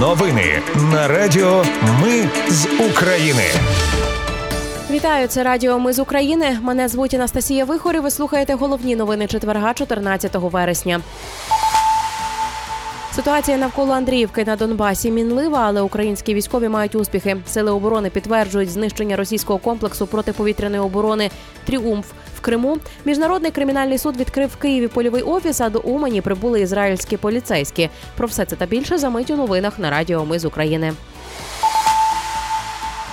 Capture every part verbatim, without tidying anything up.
Новини на радіо «Ми з України». Вітаю, це радіо «Ми з України». Мене звуть Анастасія Вихор і ви слухаєте головні новини четверга, чотирнадцятого вересня. Ситуація навколо Андріївки на Донбасі мінлива, але українські військові мають успіхи. Сили оборони підтверджують знищення російського комплексу протиповітряної оборони «Тріумф» в Криму. Міжнародний кримінальний суд відкрив в Києві польовий офіс, а до Умані прибули ізраїльські поліцейські. Про все це та більше за мить у новинах на радіо «Ми з України».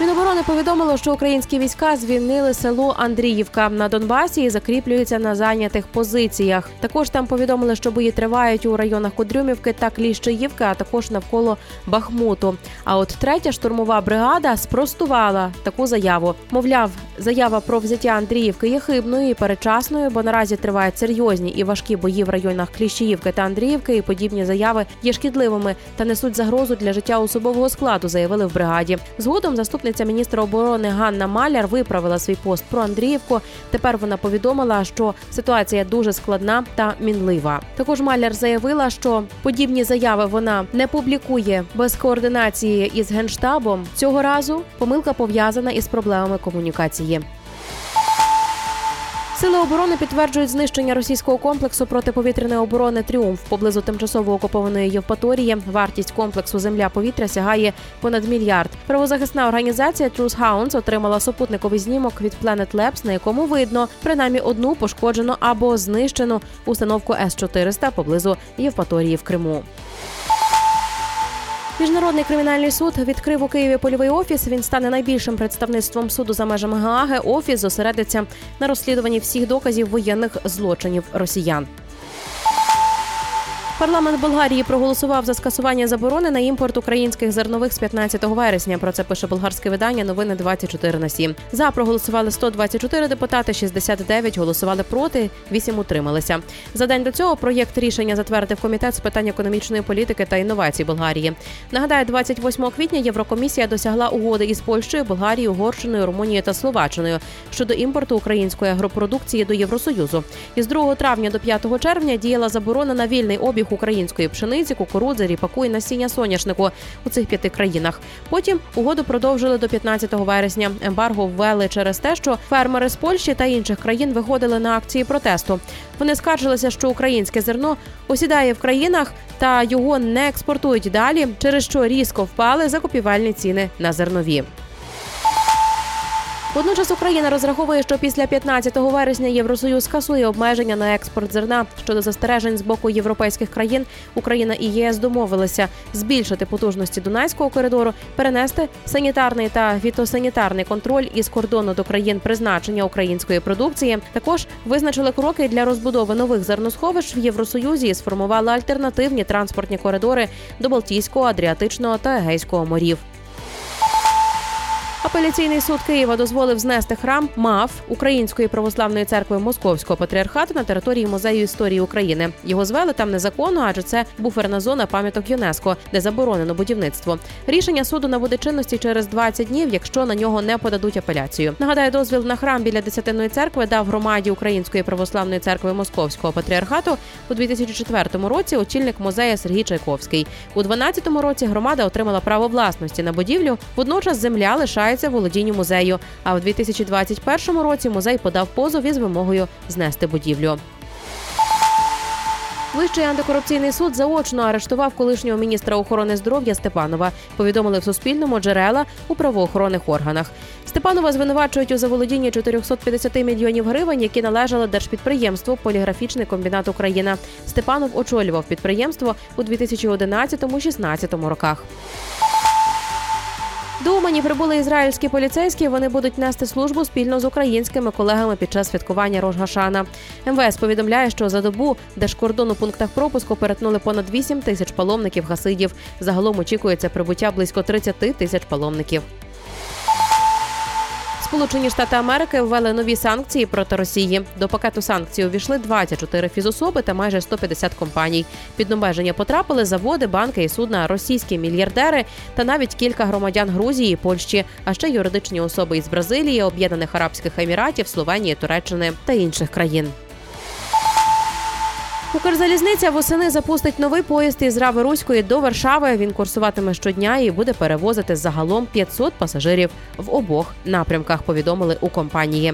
Міноборони повідомило, що українські війська звільнили село Андріївка на Донбасі і закріплюються на зайнятих позиціях. Також там повідомили, що бої тривають у районах Кудрюмівки та Кліщаївки, а також навколо Бахмуту. А от третя штурмова бригада спростувала таку заяву. Мовляв, заява про взяття Андріївки є хибною і передчасною, бо наразі тривають серйозні і важкі бої в районах Кліщаївки та Андріївки, і подібні заяви є шкідливими та несуть загрозу для життя особового складу, заявили в бригаді. Згодом заступник міністра оборони Ганна Маляр виправила свій пост про Андріївку. Тепер вона повідомила, що ситуація дуже складна та мінлива. Також Маляр заявила, що подібні заяви вона не публікує без координації із Генштабом. Цього разу помилка пов'язана із проблемами комунікації. Сили оборони підтверджують знищення російського комплексу протиповітряної оборони «Тріумф» поблизу тимчасово окупованої Євпаторії. Вартість комплексу «Земля-повітря» сягає понад мільярд. Правозахисна організація Truth Hounds отримала супутниковий знімок від Planet Labs, на якому видно принаймні одну пошкоджену або знищену установку С чотириста поблизу Євпаторії в Криму. Міжнародний кримінальний суд відкрив у Києві польовий офіс. Він стане найбільшим представництвом суду за межами Гааги. Офіс зосередиться на розслідуванні всіх доказів воєнних злочинів росіян. Парламент Болгарії проголосував за скасування заборони на імпорт українських зернових з п'ятнадцятого вересня. Про це пише болгарське видання «Новини двадцять чотири на сім». За проголосували сто двадцять чотири депутати, шістдесят дев'ять голосували проти, вісім утрималися. За день до цього проєкт рішення затвердив Комітет з питань економічної політики та інновацій Болгарії. Нагадаю, двадцять восьмого квітня Єврокомісія досягла угоди із Польщею, Болгарією, Угорщиною, Румунією та Словаччиною щодо імпорту української агропродукції до Євросоюзу. Із другого травня до п'ятого червня діяла заборона на вільний обіг української пшениці, кукурудзи, ріпаку і насіння соняшнику у цих п'яти країнах. Потім угоду продовжили до п'ятнадцятого вересня. Ембарго ввели через те, що фермери з Польщі та інших країн виходили на акції протесту. Вони скаржилися, що українське зерно осідає в країнах та його не експортують далі, через що різко впали закупівельні ціни на зернові. Водночас Україна розраховує, що після п'ятнадцятого вересня Євросоюз скасує обмеження на експорт зерна. Щодо застережень з боку європейських країн, Україна і ЄС домовилися збільшити потужності Дунайського коридору, перенести санітарний та фітосанітарний контроль із кордону до країн призначення української продукції. Також визначили кроки для розбудови нових зерносховищ в Євросоюзі і сформували альтернативні транспортні коридори до Балтійського, Адріатичного та Егейського морів. Апеляційний суд Києва дозволив знести храм МАФ Української православної церкви Московського патріархату на території Музею історії України. Його звели там незаконно, адже це буферна зона пам'яток ЮНЕСКО, де заборонено будівництво. Рішення суду набуде чинності через двадцять днів, якщо на нього не подадуть апеляцію. Нагадаю, дозвіл на храм біля Десятинної церкви дав громаді Української православної церкви Московського патріархату у дві тисячі четвертому році очільник музею Сергій Чайковський. У дванадцятому році громада отримала право власності на будівлю, водночас земля лишається володінню музею, а в дві тисячі двадцять першому році музей подав позов із вимогою знести будівлю. Вищий антикорупційний суд заочно арештував колишнього міністра охорони здоров'я Степанова, повідомили в Суспільному джерела у правоохоронних органах. Степанова звинувачують у заволодінні чотирьохсот п'ятдесят мільйонів гривень, які належали держпідприємству «Поліграфічний комбінат Україна». Степанов очолював підприємство у дві тисячі одинадцятому-шістнадцятому роках. До Умані прибули ізраїльські поліцейські, вони будуть нести службу спільно з українськими колегами під час святкування Рош Гашана. ем ве ес повідомляє, що за добу держкордон у пунктах пропуску перетнули понад вісім тисяч паломників-хасидів. Загалом очікується прибуття близько тридцять тисяч паломників. Сполучені Штати Америки ввели нові санкції проти Росії. До пакету санкцій увійшли двадцять чотири фізособи та майже сто п'ятдесят компаній. Під обмеження потрапили заводи, банки і судна, російські мільярдери та навіть кілька громадян Грузії і Польщі, а ще юридичні особи із Бразилії, Об'єднаних Арабських Еміратів, Словенії, Туреччини та інших країн. Укрзалізниця восени запустить новий поїзд із Рави Руської до Варшави. Він курсуватиме щодня і буде перевозити загалом п'ятсот пасажирів в обох напрямках, повідомили у компанії.